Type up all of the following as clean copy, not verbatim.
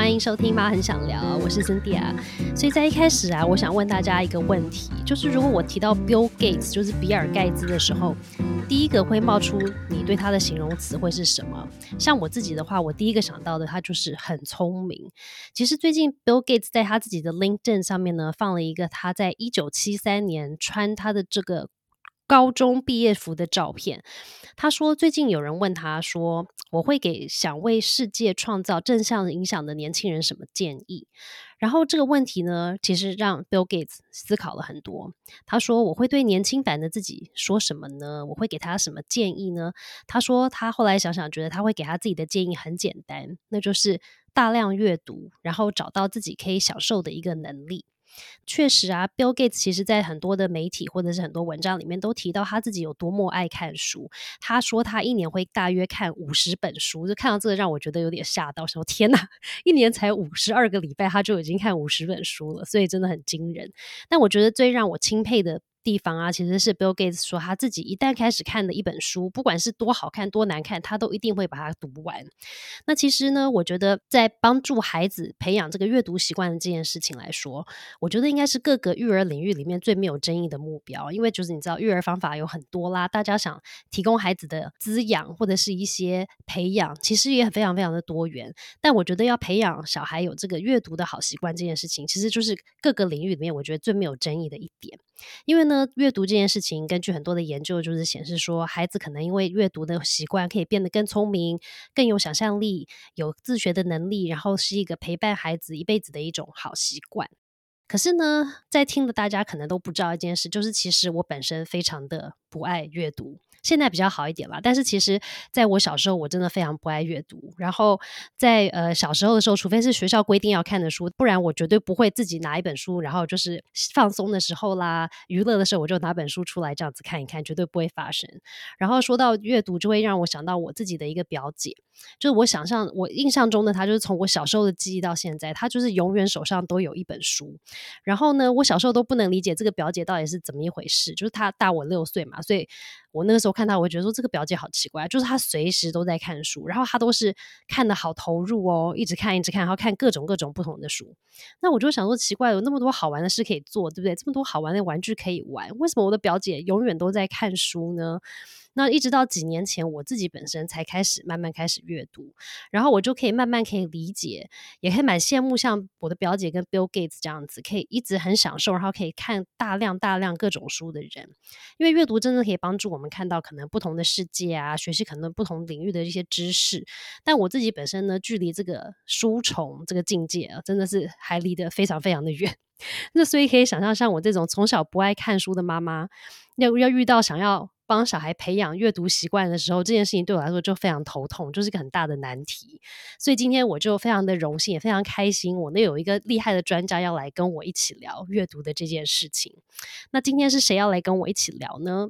欢迎收听妈很想聊，我是 Cynthia。 所以在一开始我想问大家一个问题，就是如果我提到 Bill Gates 就是比尔盖茨的时候，第一个会冒出你对他的形容词会是什么？像我自己的话，我第一个想到的他就是很聪明。其实最近 Bill Gates 在他自己的 LinkedIn 上面呢，放了一个他在1973年穿他的这个高中毕业服的照片。他说最近有人问他说，我会给想为世界创造正向影响的年轻人什么建议？然后这个问题呢，其实让 Bill Gates 思考了很多。他说，我会对年轻版的自己说什么呢？我会给他什么建议呢？他说他后来想想觉得他会给他自己的建议很简单，那就是大量阅读，然后找到自己可以享受的一个能力。确实Bill Gates 其实在很多的媒体或者是很多文章里面都提到他自己有多么爱看书。他说他一年会大约看50本书，就看到这个让我觉得有点吓到，说天哪，一年才52个礼拜他就已经看50本书了，所以真的很惊人。但我觉得最让我钦佩的地方其实是 Bill Gates 说他自己一旦开始看的一本书，不管是多好看多难看，他都一定会把它读完。那其实呢，我觉得在帮助孩子培养这个阅读习惯的这件事情来说，我觉得应该是各个育儿领域里面最没有争议的目标。因为就是你知道育儿方法有很多啦，大家想提供孩子的滋养或者是一些培养其实也非常非常的多元，但我觉得要培养小孩有这个阅读的好习惯这件事情，其实就是各个领域里面我觉得最没有争议的一点。因为呢，阅读这件事情根据很多的研究就是显示说，孩子可能因为阅读的习惯可以变得更聪明，更有想象力，有自学的能力，然后是一个陪伴孩子一辈子的一种好习惯。可是呢，在听的大家可能都不知道一件事，就是其实我本身非常的不爱阅读，现在比较好一点啦，但是其实在我小时候我真的非常不爱阅读。然后在小时候的时候，除非是学校规定要看的书，不然我绝对不会自己拿一本书，然后就是放松的时候啦，娱乐的时候我就拿本书出来这样子看一看，绝对不会发生。然后说到阅读，就会让我想到我自己的一个表姐，就是我印象中的她，就是从我小时候的记忆到现在，她就是永远手上都有一本书。然后呢，我小时候都不能理解这个表姐到底是怎么一回事，就是她大我6岁嘛，所以我那个时候看她，我会觉得说这个表姐好奇怪，就是她随时都在看书，然后她都是看得好投入哦，一直看，然后看各种不同的书。那我就想说奇怪，有那么多好玩的事可以做，对不对？这么多好玩的玩具可以玩，为什么我的表姐永远都在看书呢？那一直到几年前，我自己本身才慢慢开始阅读，然后我就可以理解，也可以蛮羡慕像我的表姐跟 Bill Gates 这样子可以一直很享受，然后可以看大量各种书的人。因为阅读真的可以帮助我们看到可能不同的世界学习可能不同领域的一些知识。但我自己本身呢，距离这个书虫这个境界真的是还离得非常非常的远。那所以可以想象，像我这种从小不爱看书的妈妈，要遇到想要帮小孩培养阅读习惯的时候，这件事情对我来说就非常头痛，就是一个很大的难题。所以今天我就非常的荣幸，也非常开心，我那有一个厉害的专家要来跟我一起聊阅读的这件事情。那今天是谁要来跟我一起聊呢？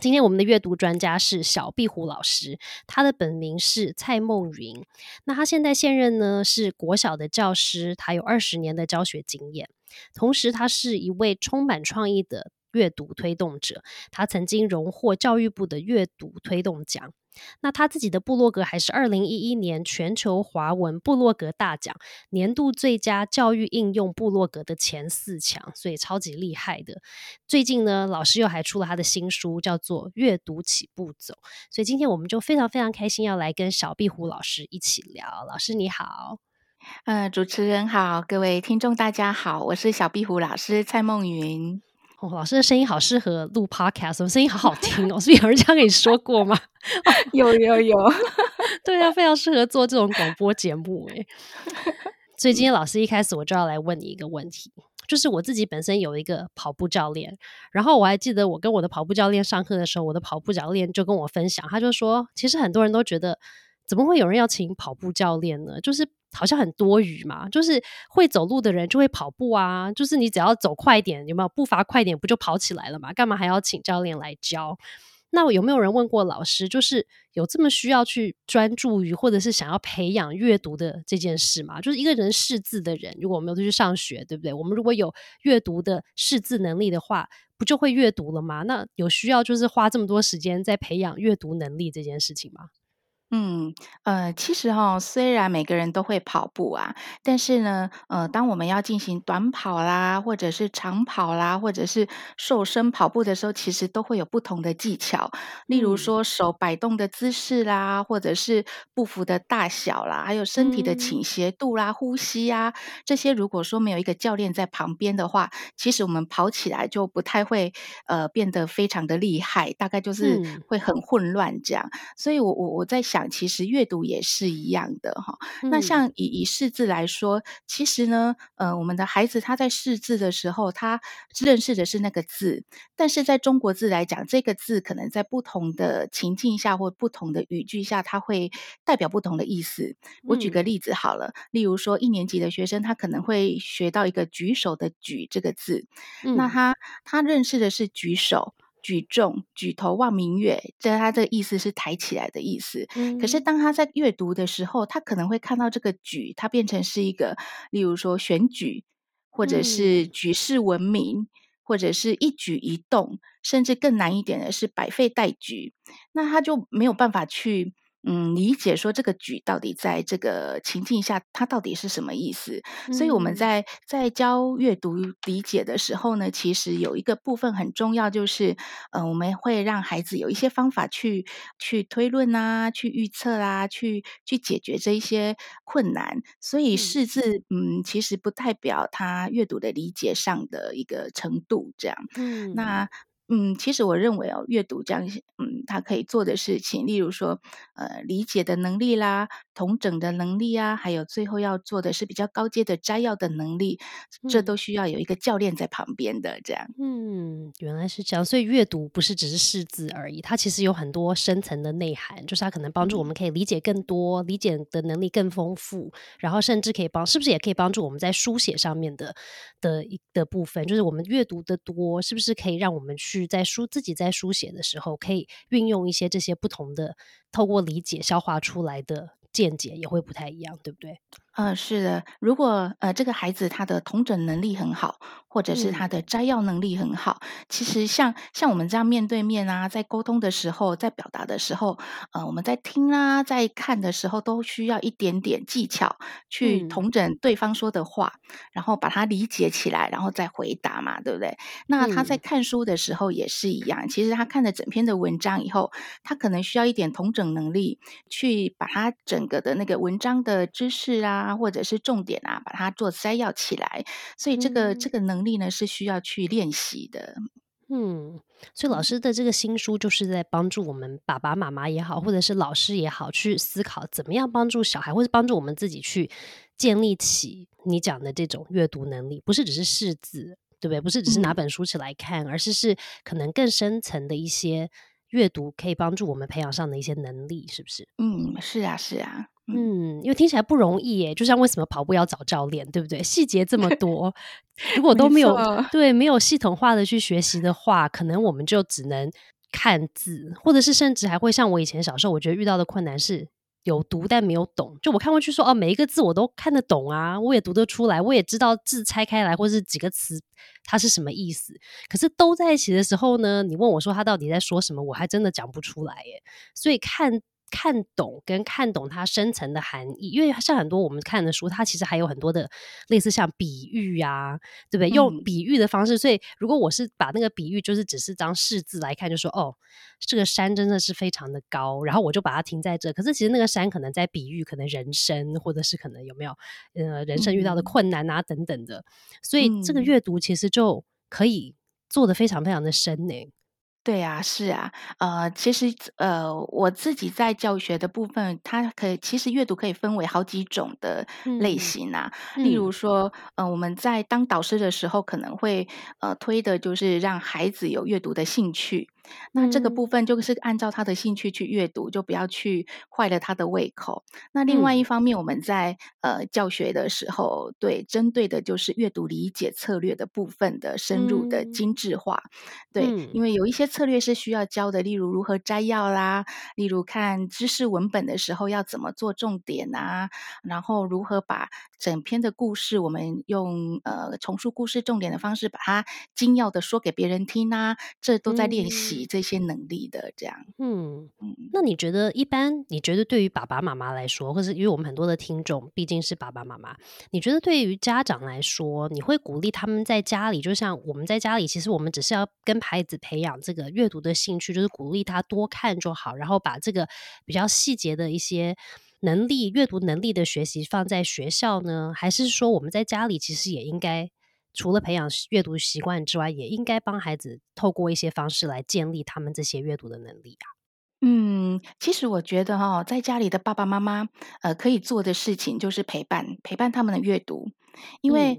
今天我们的阅读专家是小壁虎老师，他的本名是蔡梦云。那他现在现任呢是国小的教师，他有20年的教学经验，同时他是一位充满创意的阅读推动者，他曾经荣获教育部的阅读推动奖。那他自己的部落格还是2011年全球华文部落格大奖年度最佳教育应用部落格的前4强，所以超级厉害的。最近呢，老师又还出了他的新书，叫做《阅读起步走》。所以今天我们就非常非常开心要来跟小壁虎老师一起聊。老师你好。主持人好，各位听众大家好，我是小壁虎老师蔡梦云。老师的声音好适合录 podcast， 声音好好听哦。是有人这样跟你说过吗？有对非常适合做这种广播节目所以今天老师一开始我就要来问你一个问题，就是我自己本身有一个跑步教练，然后我还记得我跟我的跑步教练上课的时候，我的跑步教练就跟我分享，他就说其实很多人都觉得怎么会有人要请跑步教练呢，就是好像很多余嘛，就是会走路的人就会跑步啊，就是你只要走快点，有没有步伐快点不就跑起来了嘛，干嘛还要请教练来教？那有没有人问过老师，就是有这么需要去专注于或者是想要培养阅读的这件事吗？就是一个人识字的人，如果我们有去上学，对不对？我们如果有阅读的识字能力的话，不就会阅读了吗？那有需要就是花这么多时间在培养阅读能力这件事情吗？嗯，其实虽然每个人都会跑步啊，但是呢，当我们要进行短跑啦，或者是长跑啦，或者是瘦身跑步的时候，其实都会有不同的技巧，例如嗯说手摆动的姿势啦，或者是步幅的大小啦，还有身体的倾嗯斜度啦、呼吸啊，这些如果说没有一个教练在旁边的话，其实我们跑起来就不太会变得非常的厉害，大概就是嗯会很混乱这样。所以我在想，其实阅读也是一样的哈。那嗯像以识字来说，其实呢，我们的孩子他在识字的时候，他认识的是那个字，但是在中国字来讲，这个字可能在不同的情境下或不同的语句下，它会代表不同的意思。我举个嗯例子好了，例如说1年级的学生，他可能会学到一个举手的举这个字，那嗯他认识的是举手、举重、举头望明月，这他这个意思是抬起来的意思。可是嗯当他在阅读的时候，他可能会看到这个举，它变成是一个，例如说选举，或者是嗯举世闻名，或者是一举一动，甚至更难一点的是百废待举。那他就没有办法去。理解说这个举到底在这个情境下，它到底是什么意思？所以我们嗯在教阅读理解的时候呢，其实有一个部分很重要，就是我们会让孩子有一些方法去推论啊，去预测啊，去解决这一些困难。所以嗯识字，其实不代表他阅读的理解上的一个程度这样。嗯那其实我认为阅读这样，他可以做的事情，例如说，理解的能力啦，统整的能力啊，还有最后要做的是比较高阶的摘要的能力，这嗯都需要有一个教练在旁边的这样。原来是这样，所以阅读不是只是识字而已，它其实有很多深层的内涵，就是它可能帮助我嗯们可以理解更多，理解的能力更丰富，然后甚至可以是不是也可以帮助我们在书写上面的部分，就是我们阅读的多，是不是可以让我们去自己在书写的时候，可以运用一些这些不同的，透过理解消化出来的见解也会不太一样，对不对？是的，如果这个孩子他的统整能力很好，或者是他嗯的摘要能力很好，其实像我们这样面对面啊，在沟通的时候，在表达的时候，我们在听啦、在看的时候，都需要一点点技巧去嗯统整对方说的话，然后把它理解起来，然后再回答嘛，对不对？那他在嗯看书的时候也是一样，其实他看了整篇的文章以后，他可能需要一点统整能力，去把它整个的那个文章的知识啊，或者是重点啊，把它做摘要起来。所以这个嗯。这个能力呢，是需要去练习的。嗯，所以老嗯师的这个新书就是在帮助我们爸爸妈妈也好，或者是老师也好，去思考怎么样帮助小孩，或是帮助我们自己去建立起你讲的这种阅读能力，不是只是识字，对不对？不是只是拿嗯本书起来看，而是可能更深层的一些阅读，可以帮助我们培养上的一些能力，是不是？是啊是啊，因为听起来不容易耶，就像为什么跑步要找教练，对不对？细节这么多，如果都没没有错。没有系统化的去学习的话，可能我们就只能看字，或者是甚至还会像我以前小时候，我觉得遇到的困难是有读但没有懂。就我看过去说，哦，每一个字我都看得懂啊，我也读得出来，我也知道字拆开来或是几个词它是什么意思。可是都在一起的时候呢，你问我说他到底在说什么，我还真的讲不出来耶。所以看懂跟看懂它深层的含义，因为像很多我们看的书，它其实还有很多的类似像比喻啊，对不对？用嗯比喻的方式，所以如果我是把那个比喻就是只是当识字来看，就说哦，这个山真的是非常的高，然后我就把它停在这。可是其实那个山可能在比喻，可能人生或者是可能有没有人生遇到的嗯困难啊等等的，所以这个嗯。阅读其实就可以做的非常非常的深呢、对啊，是啊，其实我自己在教学的部分，其实阅读可以分为好几种的类嗯型啊。例如嗯说，我们在当导师的时候，可能会推的就是让孩子有阅读的兴趣。那这个部嗯分就是按照他的兴趣去阅读，就不要去坏了他的胃口。那另外一嗯方面，我们在教学的时候，针对的就是阅读理解策略的部分的深入的嗯精致化。因嗯为有一些策略是需要教的，例如如何摘要啦，例如看知识文本的时候要怎么做重点啊，然后如何把整篇的故事，我们用重述故事重点的方式把它精要的说给别人听啊，这都在练习。嗯习这些能力的这样。嗯，那你觉得一般你觉得对于爸爸妈妈来说，或是因为我们很多的听众毕竟是爸爸妈妈，你觉得对于家长来说，你会鼓励他们在家里，就像我们在家里其实我们只是要跟孩子培养这个阅读的兴趣，就是鼓励他多看就好，然后把这个比较细节的一些能力阅读能力的学习放在学校呢，还是说我们在家里其实也应该除了培养阅读习惯之外，也应该帮孩子透过一些方式来建立他们这些阅读的能力啊？其实我觉得在家里的爸爸妈妈可以做的事情就是陪伴他们的阅读，因为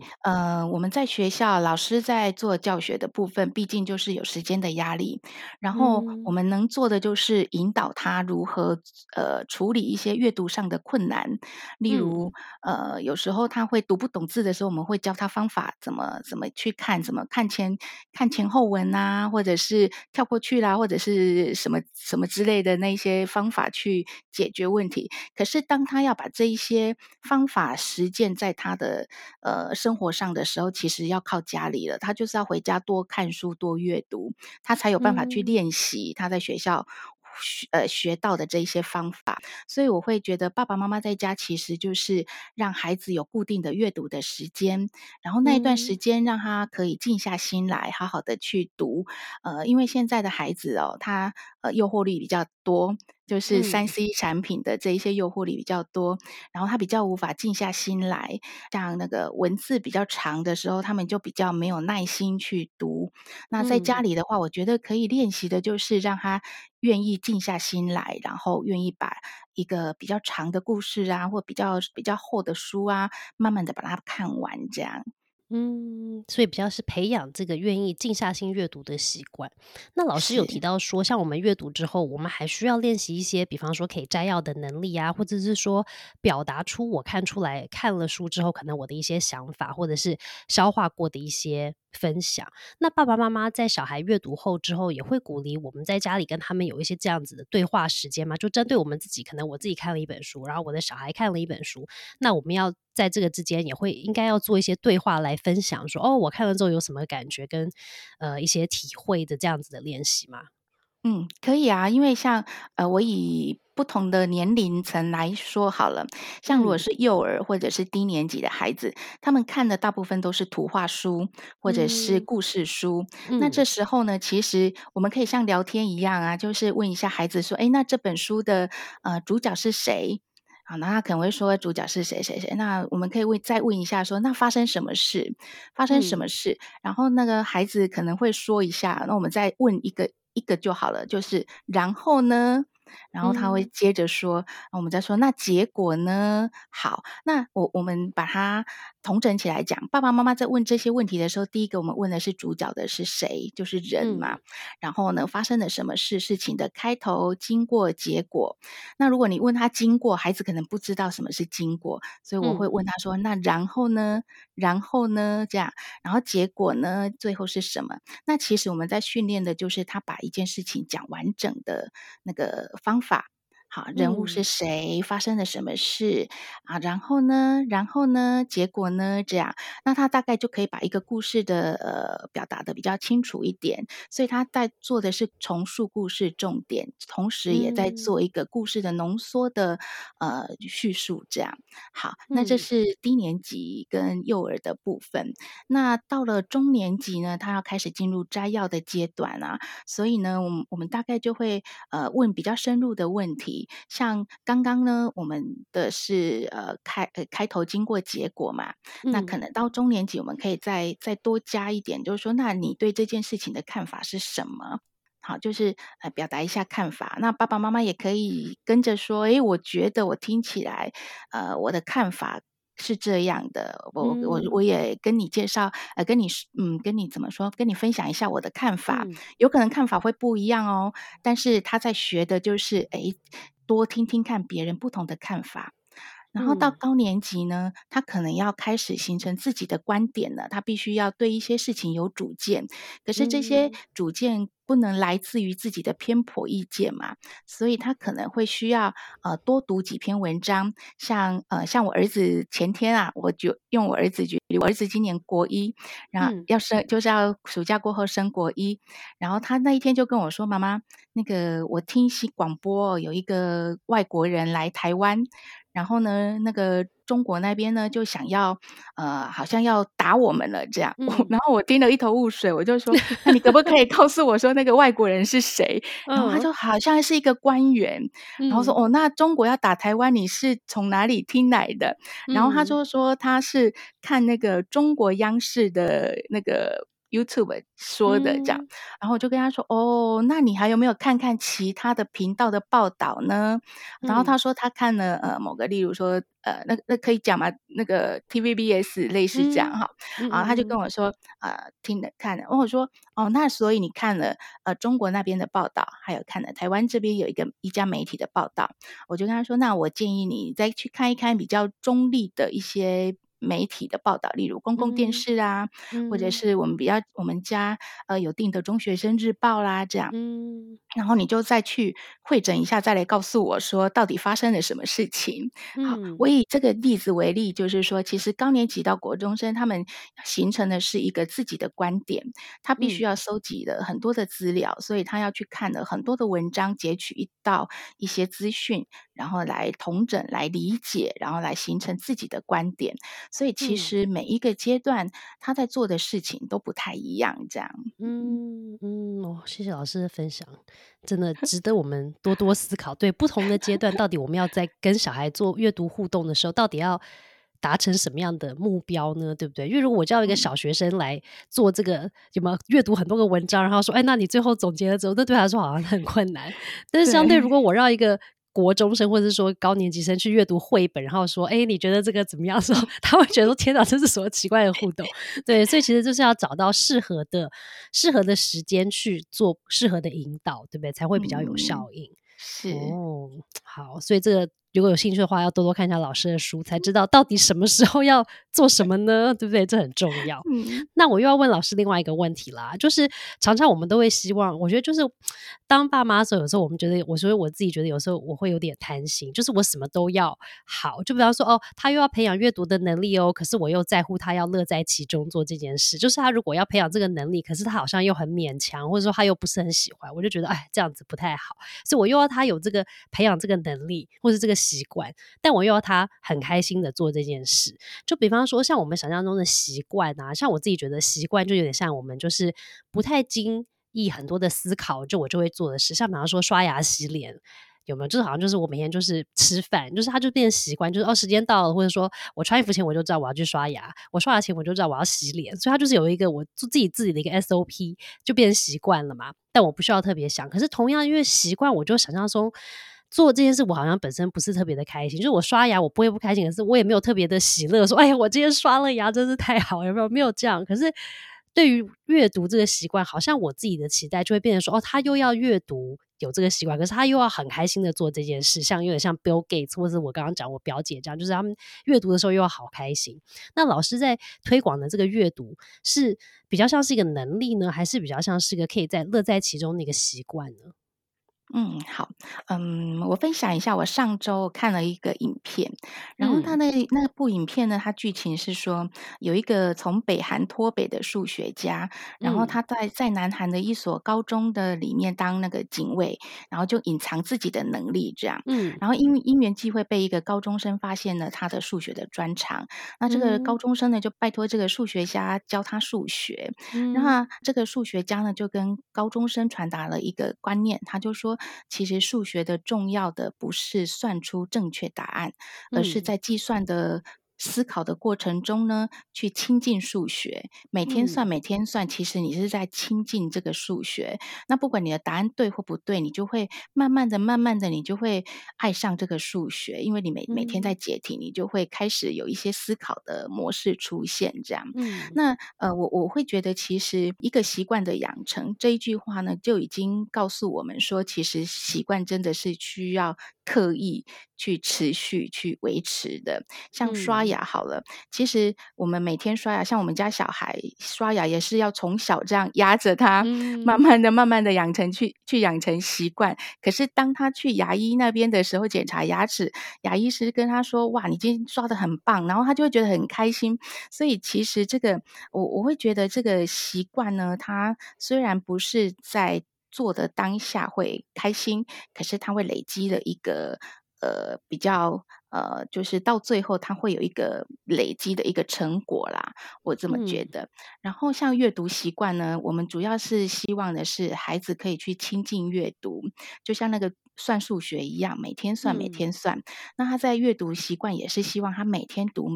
我们在学校老师在做教学的部分毕竟就是有时间的压力，然后我们能做的就是引导他如何处理一些阅读上的困难，例如有时候他会读不懂字的时候，我们会教他方法怎么去看，怎么看前后文啊，或者是跳过去啦，或者是什么之类的那些方法去解决问题。可是当他要把这一些方法实践在他的生活上的时候，其实要靠家里了，他就是要回家多看书多阅读，他才有办法去练习他在学校学到的这些方法。所以我会觉得爸爸妈妈在家其实就是让孩子有固定的阅读的时间，然后那一段时间让他可以静下心来好好的去读。因为现在的孩子他诱惑力比较多，就是3C 产品的这一些诱惑力比较多，然后他比较无法静下心来，像那个文字比较长的时候他们就比较没有耐心去读。那在家里的话，我觉得可以练习的就是让他愿意静下心来，然后愿意把一个比较长的故事啊，或比较厚的书啊，慢慢的把它看完这样。所以比较是培养这个愿意静下心阅读的习惯。那老师有提到说，像我们阅读之后，我们还需要练习一些，比方说可以摘要的能力啊，或者是说表达出我看出来看了书之后，可能我的一些想法，或者是消化过的一些分享。那爸爸妈妈在小孩阅读后之后，也会鼓励我们在家里跟他们有一些这样子的对话时间嘛？就针对我们自己，可能我自己看了一本书，然后我的小孩看了一本书，那我们要在这个之间也会应该要做一些对话来分享说我看了之后有什么感觉跟一些体会的这样子的练习吗？可以啊，因为像我以不同的年龄层来说好了，像如果是幼儿或者是低年级的孩子，他们看的大部分都是图画书或者是故事书。那这时候呢，其实我们可以像聊天一样啊，就是问一下孩子说，那这本书的主角是谁？好，那他可能会说主角是谁谁谁，那我们可以再问一下说，那发生什么事，然后那个孩子可能会说一下，那我们再问一个一个就好了，就是然后呢，然后他会接着说，我们再说那结果呢。好，那我们把它统整起来讲，爸爸妈妈在问这些问题的时候，第一个我们问的是主角的是谁，就是人嘛，然后呢发生了什么事，事情的开头经过结果。那如果你问他经过，孩子可能不知道什么是经过，所以我会问他说，那然后呢这样，然后结果呢，最后是什么。那其实我们在训练的就是他把一件事情讲完整的那个方法。好，人物是谁，发生了什么事啊？然后呢，结果呢？这样，那他大概就可以把一个故事的表达的比较清楚一点。所以他在做的是重述故事重点，同时也在做一个故事的浓缩的叙述。这样，好，那这是低年级跟幼儿的部分。那到了中年级呢，他要开始进入摘要的阶段啊。所以呢，我们大概就会问比较深入的问题。像刚刚呢，我们的是开头经过结果嘛，那可能到中年级我们可以再多加一点，就是说那你对这件事情的看法是什么。好，就是表达一下看法。那爸爸妈妈也可以跟着说，我觉得我听起来我的看法是这样的，我也跟你介绍，跟你分享一下我的看法。有可能看法会不一样哦，但是他在学的就是多听听看别人不同的看法。然后到高年级呢，他可能要开始形成自己的观点了，他必须要对一些事情有主见，可是这些主见不能来自于自己的偏颇意见嘛，所以他可能会需要多读几篇文章，像我儿子前天啊，我就用我儿子举例，我儿子今年国一，然后要升，就是要暑假过后升国一，然后他那一天就跟我说，妈妈，那个我听广播有一个外国人来台湾，然后呢，那个中国那边呢就想要好像要打我们了这样，然后我听了一头雾水，我就说那你可不可以告诉我说那个外国人是谁？然后他就好像是一个官员，然后说哦，那中国要打台湾你是从哪里听来的？然后他就说他是看那个中国央视的那个YouTube 说的这样，然后我就跟他说哦，那你还有没有看看其他的频道的报道呢？然后他说他看了某个，例如说那可以讲嘛，那个 TVBS 类似这样哈，然后他就跟我说听了看了，然后我说哦，那所以你看了中国那边的报道，还有看了台湾这边有一家媒体的报道，我就跟他说，那我建议你再去看一看比较中立的一些媒体的报道，例如公共电视啊，或者是我们家有订的中学生日报啦这样，然后你就再去汇整一下，再来告诉我说到底发生了什么事情。好，我以这个例子为例，就是说其实高年级到国中生他们形成的是一个自己的观点，他必须要收集了很多的资料，所以他要去看了很多的文章，截取到一些资讯，然后来统整，来理解，然后来形成自己的观点。所以其实每一个阶段他在做的事情都不太一样这样。谢谢老师的分享，真的值得我们多多思考对不同的阶段，到底我们要在跟小孩做阅读互动的时候，到底要达成什么样的目标呢？对不对？因为如果我叫一个小学生来做这个，有没有阅读很多个文章，然后说哎，那你最后总结了之后，那对他说好像很困难。但是相对如果我让一个国中生或者说高年级生去阅读绘本，然后说哎，你觉得这个怎么样的时候，他会觉得天哪，这是什么奇怪的互动。对，所以其实就是要找到适合的时间去做适合的引导，对不对？才会比较有效应。是哦，好，所以这个如果有兴趣的话，要多多看一下老师的书，才知道到底什么时候要做什么呢，对不对？这很重要。那我又要问老师另外一个问题啦，就是常常我们都会希望，我觉得就是当爸妈的时候，有时候我们觉得，我自己觉得有时候我会有点贪心，就是我什么都要好，就比方说哦，他又要培养阅读的能力哦，可是我又在乎他要乐在其中做这件事，就是他如果要培养这个能力，可是他好像又很勉强，或者说他又不是很喜欢，我就觉得哎，这样子不太好，所以我又要他有这个培养这个能力，或是这个习惯，但我又要他很开心的做这件事。就比方说像我们想象中的习惯啊，像我自己觉得习惯就有点像我们就是不太经意很多的思考就我就会做的事，像比方说刷牙洗脸，有没有？就是好像就是我每天就是吃饭，就是它就变成习惯，就是哦时间到了，或者说我穿衣服前我就知道我要去刷牙，我刷牙前我就知道我要洗脸，所以它就是有一个我自己的一个 SOP 就变成习惯了嘛，但我不需要特别想。可是同样因为习惯，我就想象中做这件事我好像本身不是特别的开心，就是我刷牙我不会不开心，可是我也没有特别的喜乐说哎呀我今天刷了牙真是太好，有没有？没有这样。可是对于阅读这个习惯，好像我自己的期待就会变成说哦，他又要阅读有这个习惯，可是他又要很开心的做这件事，像有点像 Bill Gates 或者我刚刚讲我表姐这样，就是他们阅读的时候又要好开心。那老师在推广的这个阅读是比较像是一个能力呢，还是比较像是一个可以在乐在其中的一个习惯呢？好，我分享一下，我上周看了一个影片，然后他那部影片呢，它剧情是说有一个从北韩脱北的数学家，然后他在南韩的一所高中的里面当那个警卫，然后就隐藏自己的能力这样，然后因为因缘际会被一个高中生发现了他的数学的专长，那这个高中生呢就拜托这个数学家教他数学，那这个数学家呢就跟高中生传达了一个观念，他就说其实数学的重要的不是算出正确答案，而是在计算的思考的过程中呢去亲近数学，每天算其实你是在亲近这个数学，那不管你的答案对或不对，你就会慢慢的你就会爱上这个数学，因为你每天在解题，你就会开始有一些思考的模式出现这样。那我会觉得其实一个习惯的养成这一句话呢就已经告诉我们说，其实习惯真的是需要刻意去持续去维持的。像刷牙好了，其实我们每天刷牙，像我们家小孩刷牙也是要从小这样压着他，慢慢的养成去养成习惯。可是当他去牙医那边的时候检查牙齿，牙医师跟他说哇你今天刷得很棒，然后他就会觉得很开心。所以其实这个我会觉得这个习惯呢，它虽然不是在做的当下会开心，可是它会累积了一个比较就是到最后它会有一个累积的一个成果啦，我这么觉得。然后像阅读习惯呢，我们主要是希望的是孩子可以去亲近阅读，就像那个算数学一样，每天算。那他在阅读习惯也是希望他每天读，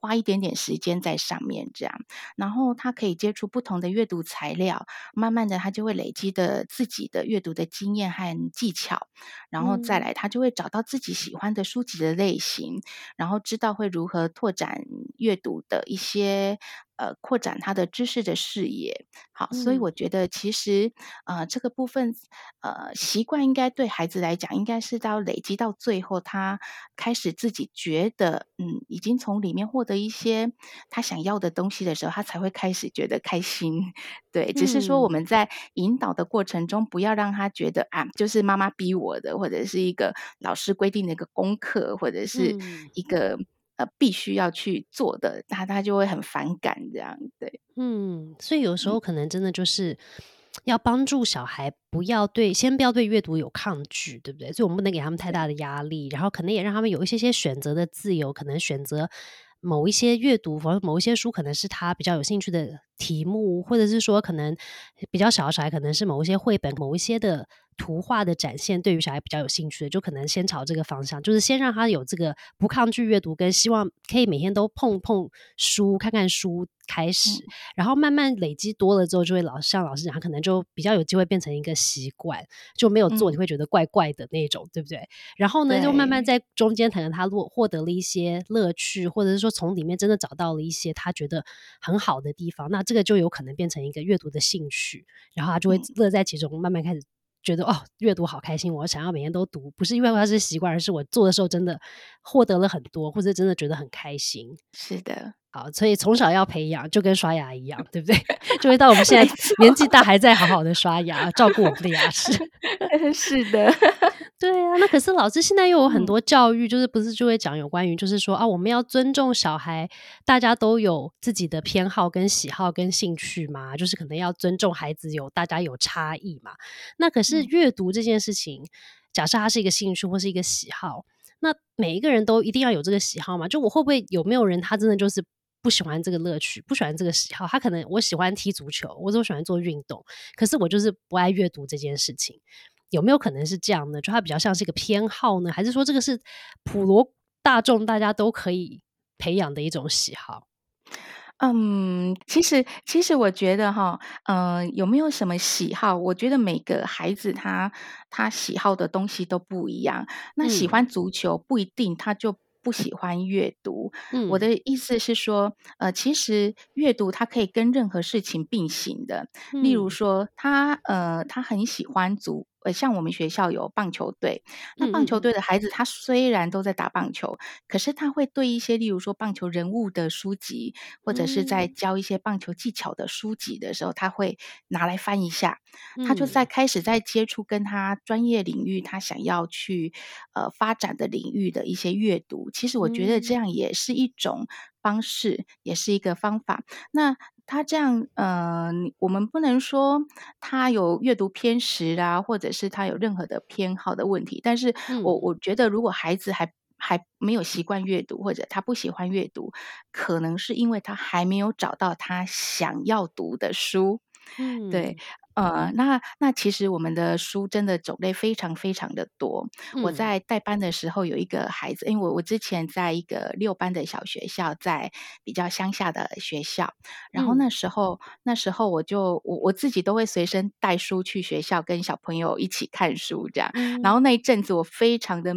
花一点点时间在上面这样。然后他可以接触不同的阅读材料，慢慢的他就会累积的自己的阅读的经验和技巧，然后再来他就会找到自己喜欢的书籍的类型，然后知道会如何拓展阅读的一些扩展他的知识的视野。好，所以我觉得其实这个部分习惯应该对孩子来讲应该是到累积到最后他开始自己觉得已经从里面获得一些他想要的东西的时候，他才会开始觉得开心。对，只是说我们在引导的过程中不要让他觉得就是妈妈逼我的，或者是一个老师规定的一个功课，或者是一个必须要去做的，他就会很反感这样。对，所以有时候可能真的就是要帮助小孩先不要对阅读有抗拒，对不对？所以我们不能给他们太大的压力，然后可能也让他们有一些选择的自由，可能选择某一些阅读或某一些书可能是他比较有兴趣的题目，或者是说可能比较小的小孩可能是某一些绘本某一些的图画的展现对于小孩比较有兴趣的，就可能先朝这个方向，就是先让他有这个不抗拒阅读跟希望可以每天都碰书看看书开始，然后慢慢累积多了之后就会像老师讲，可能就比较有机会变成一个习惯，就没有做你会觉得怪怪的那种，对不对？然后呢就慢慢在中间可能他获得了一些乐趣，或者是说从里面真的找到了一些他觉得很好的地方，那这个就有可能变成一个阅读的兴趣，然后他就会乐在其中，慢慢开始觉得阅读好开心，我想要每天都读，不是因为它是习惯，而是我做的时候真的获得了很多，或者真的觉得很开心。是的，好，所以从小要培养，就跟刷牙一样，对不对？就会到我们现在年纪大还在好好的刷牙，照顾我们的牙齿。是的，对啊。那可是老师现在又有很多教育，就是不是就会讲有关于就是说我们要尊重小孩，大家都有自己的偏好跟喜好跟兴趣嘛，就是可能要尊重孩子大家有差异嘛。那可是阅读这件事情，假设它是一个兴趣或是一个喜好，那每一个人都一定要有这个喜好嘛？就我会不会有没有人他真的就是不喜欢这个乐趣，不喜欢这个喜好，他可能我喜欢踢足球，我都喜欢做运动，可是我就是不爱阅读这件事情，有没有可能是这样呢？就他比较像是一个偏好呢，还是说这个是普罗大众大家都可以培养的一种喜好？其实我觉得有没有什么喜好，我觉得每个孩子他喜好的东西都不一样。那喜欢足球不一定他就不喜欢阅读，我的意思是说其实阅读它可以跟任何事情并行的。例如说他很喜欢像我们学校有棒球队，那棒球队的孩子他虽然都在打棒球，可是他会对一些例如说棒球人物的书籍，或者是在教一些棒球技巧的书籍的时候，他会拿来翻一下，他就开始在接触跟他专业领域他想要去发展的领域的一些阅读。其实我觉得这样也是一种方式，也是一个方法。那他这样我们不能说他有阅读偏食啦，或者是他有任何的偏好的问题，但是我觉得如果孩子还没有习惯阅读，或者他不喜欢阅读，可能是因为他还没有找到他想要读的书。对，那其实我们的书真的种类非常非常的多。我在带班的时候有一个孩子，因为我之前在一个6班的小学校，在比较乡下的学校，然后那时候我自己都会随身带书去学校跟小朋友一起看书这样。然后那一阵子我非常的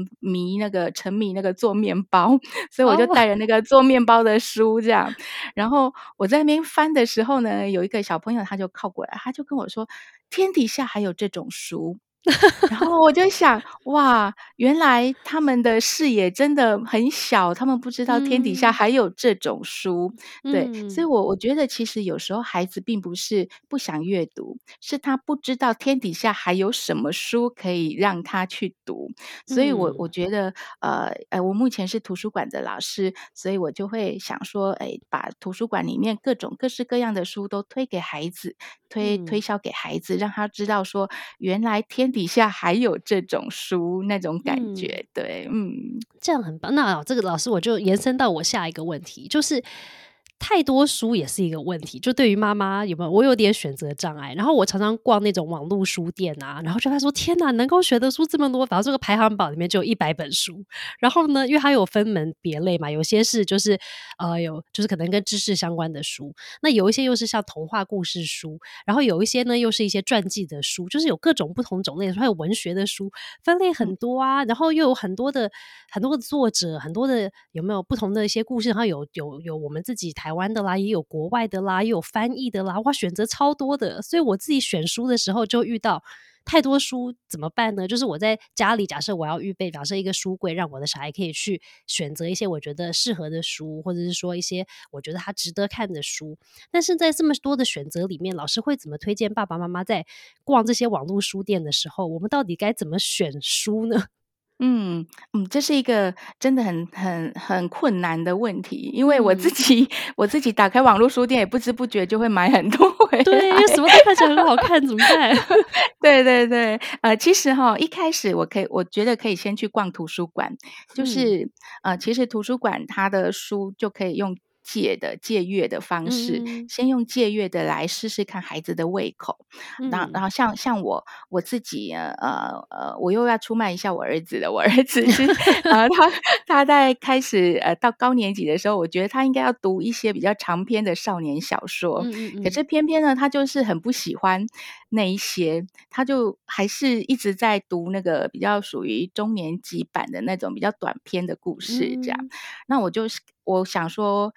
沉迷那个做面包，所以我就带着那个做面包的书这样。然后我在那边翻的时候呢，有一个小朋友他就靠过来，他就跟我说天底下还有这种书。然后我就想，哇，原来他们的视野真的很小，他们不知道天底下嗯还有这种书。对，所以嗯我觉得其实有时候孩子并不是不想阅读，是他不知道天底下还有什么书可以让他去读。所以我嗯我觉得，我目前是图书馆的老师，所以我就会想说，哎，把图书馆里面各式各样的书都推给孩子，推嗯销给孩子，让他知道说，原来天底下还有这种书那种感嗯，觉。对，这样很棒。那这个老师，我就延伸到我下一个问题，就是太多书也是一个问题。就对于妈妈有没有，我有点选择障碍。然后我常常逛那种网络书店啊，然后就发现说天哪，能够学的书这么多，反正这个排行榜里面就有100本书。然后呢，因为它有分门别类嘛，有些是就是有就是可能跟知识相关的书，那有一些又是像童话故事书，然后有一些呢又是一些传记的书，就是有各种不同种类的书，还有文学的书，分类嗯很多啊，然后又有很多的作者，很多的有没有不同的一些故事，然后有我们自己台湾的啦，也有国外的啦，也有翻译的啦，哇，选择超多的。所以我自己选书的时候就遇到太多书怎么办呢？就是我在家里，假设我要预备，假设一个书柜，让我的小孩可以去选择一些我觉得适合的书，或者是说一些我觉得他值得看的书。但是在这么多的选择里面，老师会怎么推荐爸爸妈妈在逛这些网络书店的时候，我们到底该怎么选书呢？嗯这是一个真的很困难的问题，因为我自嗯，己 我自己打开网络书店，也不知不觉就会买很多 回对，来。因为什么都看起来很好看，怎么办？其实一开始我觉得可以先去逛图书馆，就 嗯是其实图书馆它的书就可以用借阅的方式，嗯先用借阅的来试试看孩子的胃口。然嗯后像我自己我又要出卖一下我儿子了。我儿子是他在开始到高年级的时候，我觉得他应该要读一些比较长篇的少年小说，嗯嗯可嗯是偏偏呢，他就是很不喜欢那一些，他就还是一直在读那个比较属于中年级版的那种比较短篇的故事这样。嗯那我想说，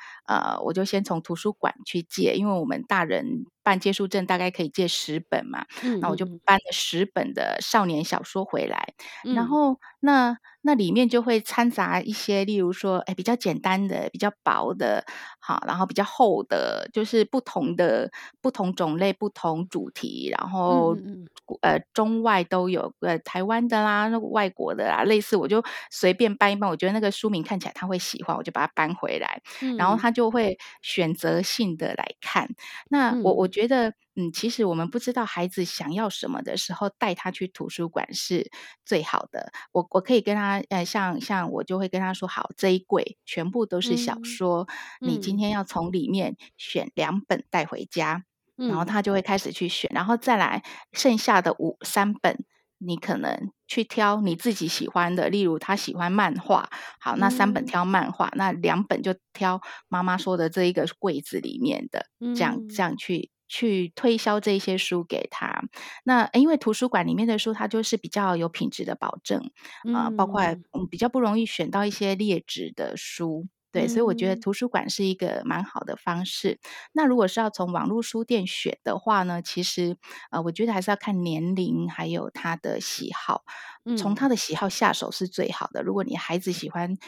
我就先从图书馆去借，因为我们大人办借书证大概可以借10本嘛，嗯那我就嗯搬了10本的少年小说回来，然嗯后那里面就会掺杂一些，例如说，哎，比较简单的、比较薄的，好，然后比较厚的，就是不同种类、不同主题，然嗯后嗯嗯中外都有，台湾的啦，那个外国的啦，类似我就随便搬一搬，我觉得那个书名看起来他会喜欢，我就把它搬回来，然后嗯他就会选择性的来看。那我嗯觉得，其实我们不知道孩子想要什么的时候，带他去图书馆是最好的。我可以跟他，像我就会跟他说，好，这一柜全部都是小嗯说，你今嗯天要从里面选2本带回家，然后嗯他就会开始去选，然后再来剩下的3本。你可能去挑你自己喜欢的，例如他喜欢漫画，好，那3本嗯挑漫画，那2本就挑妈妈说的这一个柜子里面的，这嗯样去推销这些书给他。那因为图书馆里面的书，它就是比较有品质的保证，包括嗯比较不容易选到一些劣质的书。对，所以我觉得嗯图书馆是一个蛮好的方式。那如果是要从网络书店选的话呢，其实我觉得还是要看年龄，还有他的喜好，从他嗯的喜好下手是最好的。如果你孩子喜欢，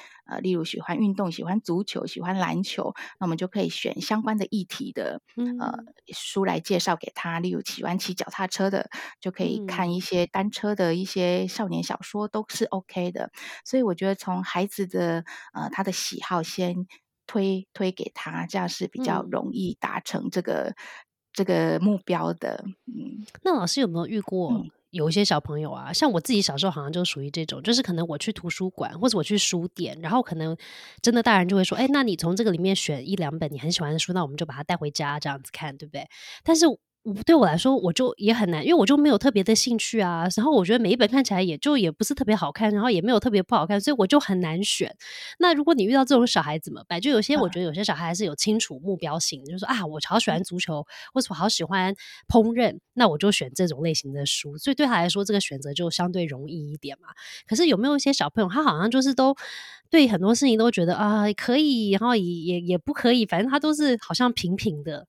例如喜欢运动、喜欢足球、喜欢篮球，那我们就可以选相关的议题的呃嗯书来介绍给他。例如喜欢骑脚踏车的，就可以嗯看一些单车的一些少年小说，都是 OK 的。所以我觉得从孩子的他的喜好先推给他，这样是比较嗯。容易达成这个目标的。那老师有没有遇过嗯有一些小朋友啊？像我自己小时候好像就属于这种，就是可能我去图书馆或者我去书店，然后可能真的大人就会说：“哎，那你从这个里面选1、2本你很喜欢的书，那我们就把它带回家这样子看，对不对？”但是对我来说，我就也很难，因为我就没有特别的兴趣啊。然后我觉得每一本看起来也不是特别好看，然后也没有特别不好看，所以我就很难选。那如果你遇到这种小孩怎么办？就我觉得有些小孩还是有清楚目标性的，就是说啊，我好喜欢足球，或者我好喜欢烹饪，那我就选这种类型的书，所以对他来说，这个选择就相对容易一点嘛。可是有没有一些小朋友，他好像就是都对很多事情都觉得啊可以，然后也不可以，反正他都是好像平平的。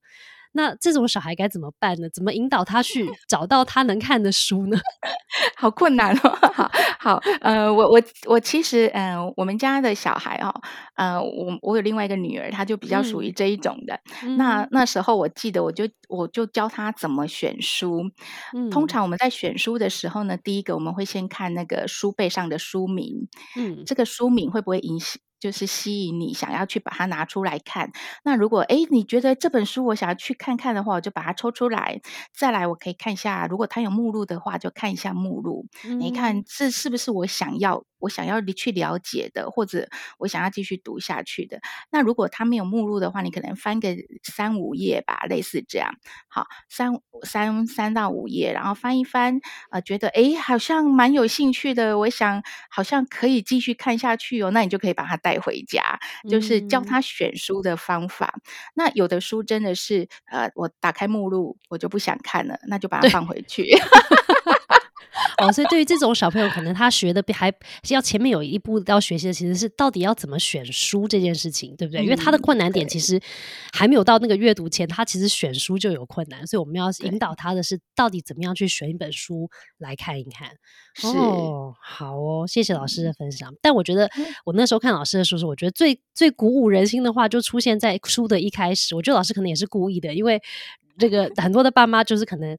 那这种小孩该怎么办呢？怎么引导他去找到他能看的书呢？好困难哦。好，我其实我们家的小孩哦，我有另外一个女儿，她就比较属于这一种的。那时候我记得我就教她怎么选书。通常我们在选书的时候呢，第一个我们会先看那个书背上的书名，这个书名会不会就是吸引你想要去把它拿出来看。那如果你觉得这本书我想要去看看的话，我就把它抽出来。再来我可以看一下，如果它有目录的话就看一下目录，你看这是不是我想要去了解的，或者我想要继续读下去的。那如果它没有目录的话，你可能翻个3-5页吧，类似这样。好，三到五页，然后翻一翻，觉得好像蛮有兴趣的，我想好像可以继续看下去哦，那你就可以把它带回家，就是教他选书的方法。那有的书真的是我打开目录我就不想看了，那就把它放回去。哦，所以对于这种小朋友，可能他学的还要前面有一步要学习的，其实是到底要怎么选书这件事情，对不对？因为他的困难点其实还没有到那个阅读前，他其实选书就有困难，所以我们要引导他的是到底怎么样去选一本书来看一看。哦，好哦，谢谢老师的分享。但我觉得我那时候看老师的书，我觉得最鼓舞人心的话就出现在书的一开始。我觉得老师可能也是故意的，因为这个很多的爸妈就是可能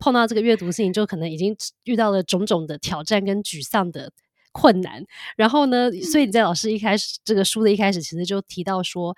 碰到这个阅读事情，就可能已经遇到了种种的挑战跟沮丧的困难，然后呢，所以你在老师一开始这个书的一开始其实就提到说，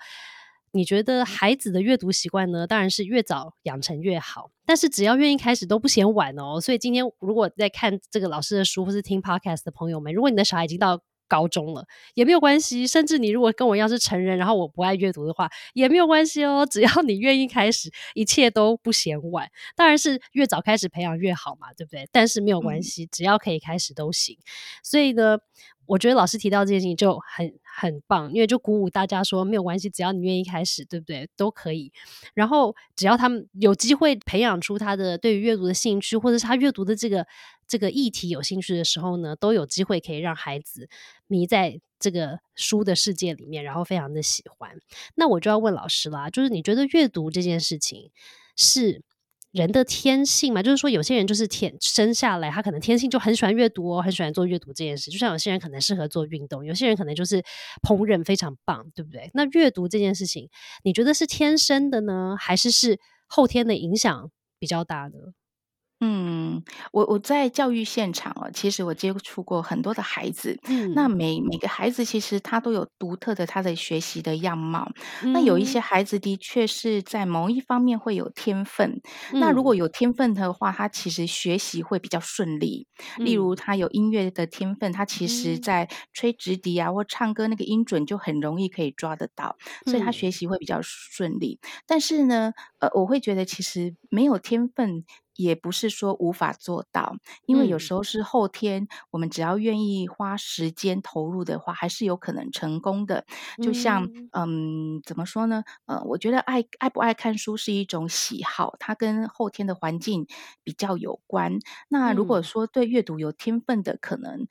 你觉得孩子的阅读习惯呢，当然是越早养成越好，但是只要愿意开始都不嫌晚哦。所以今天如果在看这个老师的书或是听 podcast 的朋友们，如果你的小孩已经到高中了也没有关系，甚至你如果跟我一样是成人，然后我不爱阅读的话也没有关系哦，只要你愿意开始一切都不嫌晚，当然是越早开始培养越好嘛，对不对？但是没有关系，只要可以开始都行。所以呢，我觉得老师提到这件事情就很棒，因为就鼓舞大家说没有关系，只要你愿意开始，对不对？都可以。然后只要他们有机会培养出他的对于阅读的兴趣，或者是他阅读的这个议题有兴趣的时候呢，都有机会可以让孩子迷在这个书的世界里面，然后非常的喜欢。那我就要问老师啦，就是你觉得阅读这件事情是人的天性嘛，就是说有些人就是生下来他可能天性就很喜欢阅读哦，很喜欢做阅读这件事，就像有些人可能适合做运动，有些人可能就是烹饪非常棒，对不对？那阅读这件事情你觉得是天生的呢，还是后天的影响比较大呢？我在教育现场哦，其实我接触过很多的孩子，那每个孩子其实他都有独特的他的学习的样貌，那有一些孩子的确是在某一方面会有天分，那如果有天分的话，他其实学习会比较顺利，例如他有音乐的天分，他其实在吹直笛啊或唱歌那个音准就很容易可以抓得到，所以他学习会比较顺利。但是呢，我会觉得其实没有天分也不是说无法做到，因为有时候是后天，我们只要愿意花时间投入的话还是有可能成功的。就像怎么说呢，我觉得爱不爱看书是一种喜好，它跟后天的环境比较有关。那如果说对阅读有天分的，可能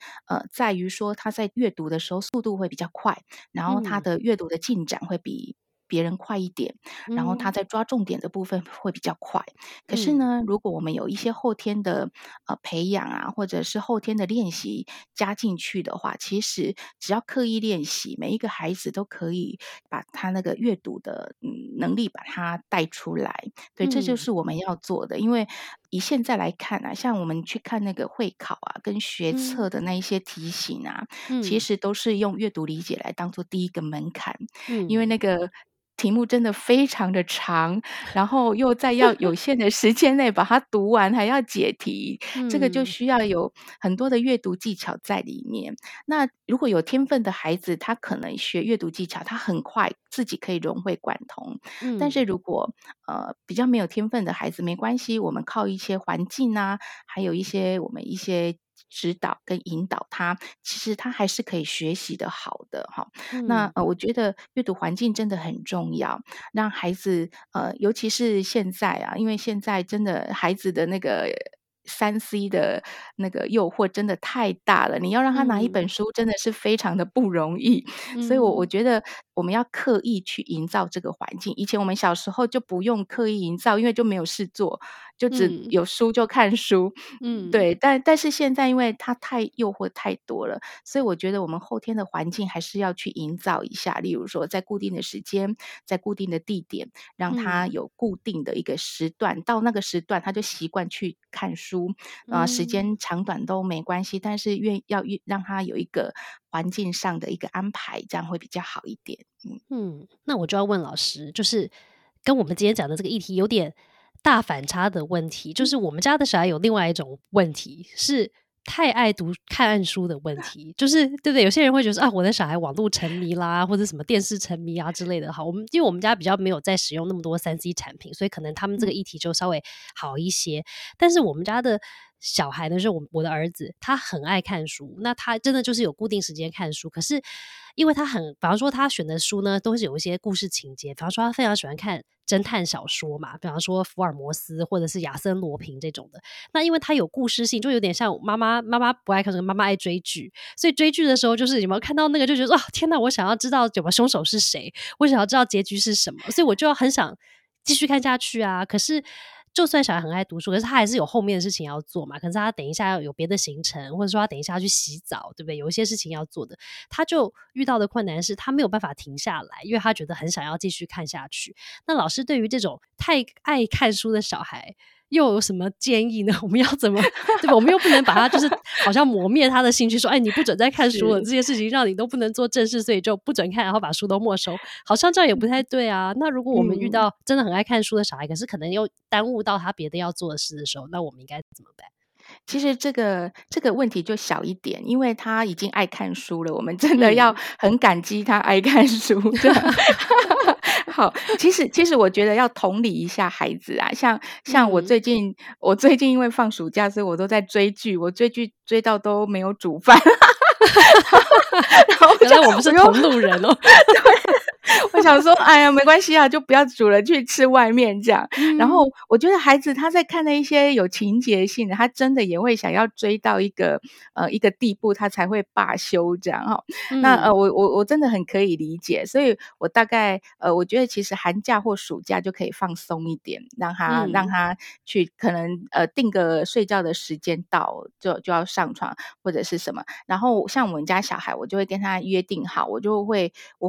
在于说他在阅读的时候速度会比较快，然后他的阅读的进展会比别人快一点，然后他在抓重点的部分会比较快。可是呢，如果我们有一些后天的培养啊，或者是后天的练习加进去的话，其实只要刻意练习，每一个孩子都可以把他那个阅读的能力把它带出来。对，这就是我们要做的。因为以现在来看啊，像我们去看那个会考啊跟学测的那一些题型啊，其实都是用阅读理解来当做第一个门槛，因为那个题目真的非常的长，然后又在要有限的时间内把它读完，还要解题，这个就需要有很多的阅读技巧在里面。那如果有天分的孩子，他可能学阅读技巧他很快自己可以融会贯通，但是如果比较没有天分的孩子，没关系，我们靠一些环境啊，还有我们一些指导跟引导他，其实他还是可以学习的好的哈。那我觉得阅读环境真的很重要，让孩子尤其是现在啊，因为现在真的孩子的那个 3C 的那个诱惑真的太大了，你要让他拿一本书真的是非常的不容易，所以我觉得我们要刻意去营造这个环境。以前我们小时候就不用刻意营造，因为就没有事做，就只有书就看书，对，但是现在因为它太诱惑太多了，所以我觉得我们后天的环境还是要去营造一下，例如说在固定的时间，在固定的地点，让他有固定的一个时段，到那个时段他就习惯去看书，时间长短都没关系，但是要让他有一个环境上的一个安排，这样会比较好一点。那我就要问老师，就是跟我们今天讲的这个议题有点大反差的问题，就是我们家的小孩有另外一种问题，是太爱读看暗书的问题，就是对不对？有些人会觉得啊，我的小孩网络沉迷啦，或者什么电视沉迷啊之类的。好，因为我们家比较没有在使用那么多 3C 产品，所以可能他们这个议题就稍微好一些。但是我们家的小孩呢，就是我的儿子，他很爱看书，那他真的就是有固定时间看书。可是因为他很，比方说他选的书呢，都是有一些故事情节，比方说他非常喜欢看侦探小说嘛，比方说福尔摩斯或者是亚森罗平这种的。那因为他有故事性，就有点像妈妈不爱看书，妈妈爱追剧，所以追剧的时候就是有没有看到那个就觉得啊，天哪，我想要知道有没有凶手是谁，我想要知道结局是什么，所以我就很想继续看下去啊。可是就算小孩很爱读书，可是他还是有后面的事情要做嘛，可是他等一下要有别的行程，或者说他等一下要去洗澡，对不对？有一些事情要做的，他就遇到的困难是他没有办法停下来，因为他觉得很想要继续看下去。那老师对于这种太爱看书的小孩又有什么建议呢？我们要怎么对吧？我们又不能把他就是好像磨灭他的兴趣，说哎，你不准再看书了，这些事情让你都不能做正事，所以就不准看，然后把书都没收，好像这样也不太对啊。那如果我们遇到真的很爱看书的小孩，可是可能又耽误到他别的要做的事的时候，那我们应该怎么办？其实这个问题就小一点，因为他已经爱看书了，我们真的要很感激他爱看书。好，其实我觉得要同理一下孩子啊，像我最近因为放暑假，所以我都在追剧，我追剧追到都没有煮饭。然后原来我们是同路人哦。对，我想说哎呀没关系啊，就不要煮了，去吃外面这样。然后我觉得孩子他在看的一些有情节性的，他真的也会想要追到一个地步，他才会罢休这样哦。那我真的很可以理解，所以我大概我觉得其实寒假或暑假就可以放松一点，让他去可能定个睡觉的时间到就要上床或者是什么。然后像我们家小孩，我就会跟他约定好，我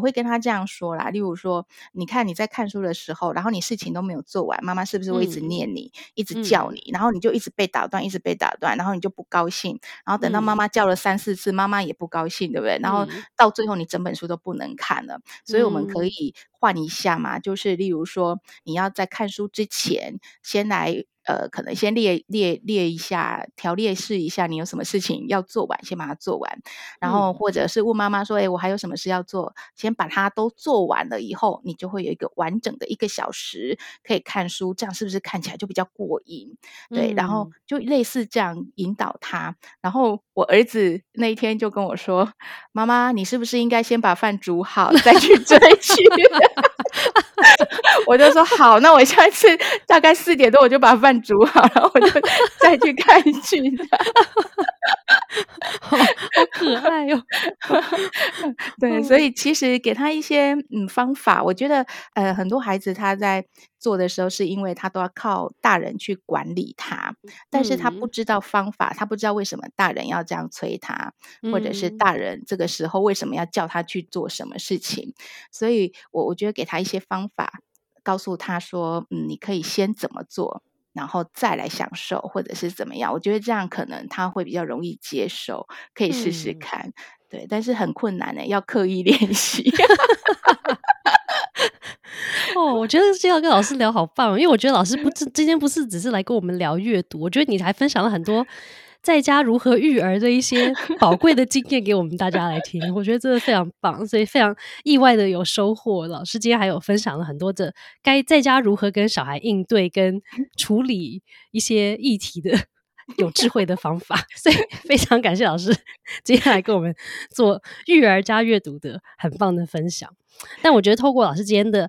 会跟他这样说啦，例如说你看你在看书的时候，然后你事情都没有做完，妈妈是不是会一直念你，一直叫你，然后你就一直被打断，一直被打断，然后你就不高兴，然后等到妈妈叫了3-4次，妈妈也不高兴，对不对？然后到最后你整本书都不能看了。所以我们可以换一下嘛，就是例如说你要在看书之前先来可能先列一下，条列式一下，你有什么事情要做完，先把它做完。然后或者是问妈妈说，我还有什么事要做，先把它都做完了以后，你就会有一个完整的1个小时可以看书，这样是不是看起来就比较过瘾？对，然后就类似这样引导他。然后我儿子那一天就跟我说，妈妈，你是不是应该先把饭煮好，再去追剧？我就说好，那我下次大概4点多我就把饭煮好，然后我就再去看剧。好可爱哦。对，所以其实给他一些方法，我觉得很多孩子他在做的时候是因为他都要靠大人去管理他，但是他不知道方法，他不知道为什么大人要这样催他，或者是大人这个时候为什么要叫他去做什么事情。所以我觉得给他一些方法，告诉他说你可以先怎么做，然后再来享受，或者是怎么样，我觉得这样可能他会比较容易接受，可以试试看。对，但是很困难要刻意练习。哦，我觉得今天要跟老师聊好棒，因为我觉得老师今天不是只是来跟我们聊阅读，我觉得你还分享了很多在家如何育儿的一些宝贵的经验给我们大家来听，我觉得真的非常棒，所以非常意外的有收获。老师今天还有分享了很多的该在家如何跟小孩应对跟处理一些议题的有智慧的方法所以非常感谢老师今天来跟我们做育儿加阅读的很棒的分享。但我觉得透过老师今天的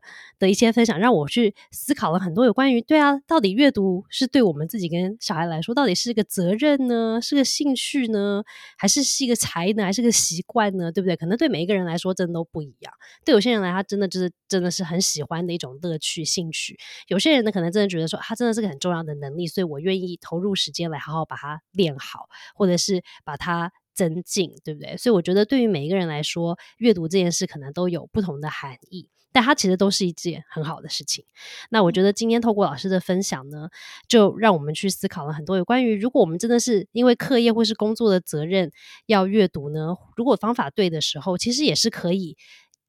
一些分享，让我去思考了很多有关于对啊，到底阅读是对我们自己跟小孩来说到底是个责任呢，是个兴趣呢，还是一个才能，还是个习惯呢，对不对？可能对每一个人来说真的都不一样，对有些人来他真的就是真的是很喜欢的一种乐趣兴趣，有些人呢可能真的觉得说他真的是个很重要的能力，所以我愿意投入时间来好好把它练好，或者是把它增进，对不对？所以我觉得对于每一个人来说，阅读这件事可能都有不同的含义，但它其实都是一件很好的事情。那我觉得今天透过老师的分享呢，就让我们去思考了很多有关于如果我们真的是因为课业或是工作的责任要阅读呢，如果方法对的时候，其实也是可以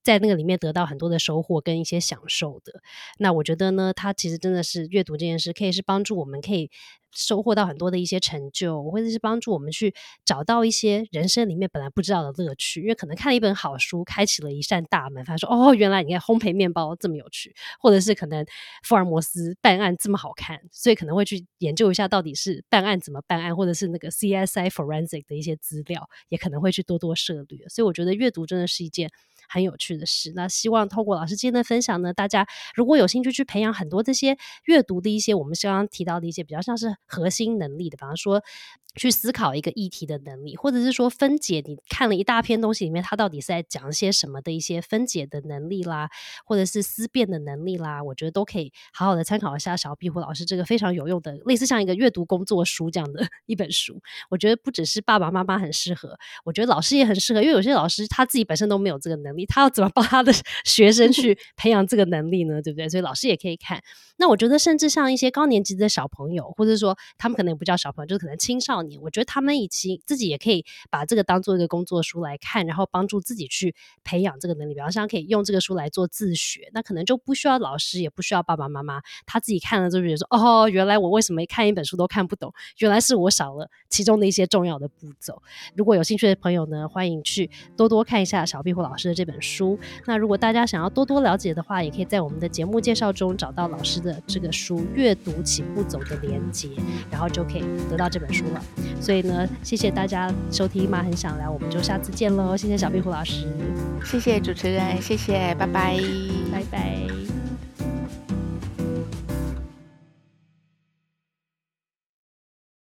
在那个里面得到很多的收获跟一些享受的。那我觉得呢，它其实真的是阅读这件事可以是帮助我们可以收获到很多的一些成就，或者是帮助我们去找到一些人生里面本来不知道的乐趣，因为可能看了一本好书开启了一扇大门，发现说哦，原来你看烘焙面包这么有趣，或者是可能福尔摩斯办案这么好看，所以可能会去研究一下到底是办案怎么办案，或者是那个 CSI Forensic 的一些资料也可能会去多多涉略。所以我觉得阅读真的是一件很有趣的事。那希望透过老师今天的分享呢，大家如果有兴趣去培养很多这些阅读的一些我们刚刚提到的一些比较像是核心能力的，比方说去思考一个议题的能力，或者是说分解你看了一大篇东西里面它到底是在讲些什么的一些分解的能力啦，或者是思辨的能力啦，我觉得都可以好好的参考一下小壁虎老师这个非常有用的类似像一个阅读工作书这样的一本书。我觉得不只是爸爸妈妈很适合，我觉得老师也很适合，因为有些老师他自己本身都没有这个能力，他要怎么帮他的学生去培养这个能力呢？对不对？所以老师也可以看。那我觉得甚至像一些高年级的小朋友，或者说他们可能也不叫小朋友，就是可能青少年，我觉得他们以及自己也可以把这个当做一个工作书来看，然后帮助自己去培养这个能力，比方像可以用这个书来做自学，那可能就不需要老师也不需要爸爸妈妈，他自己看了就觉得说哦，原来我为什么看一本书都看不懂，原来是我少了其中的一些重要的步骤。如果有兴趣的朋友呢，欢迎去多多看一下小壁虎老师的这本书。那如果大家想要多多了解的话，也可以在我们的节目介绍中找到老师的这个书阅读起步走的连结，然后就可以得到这本书了。所以呢，谢谢大家收听妈很想聊，我们就下次见咯。谢谢小壁虎老师，谢谢主持人，谢谢，拜拜，拜拜。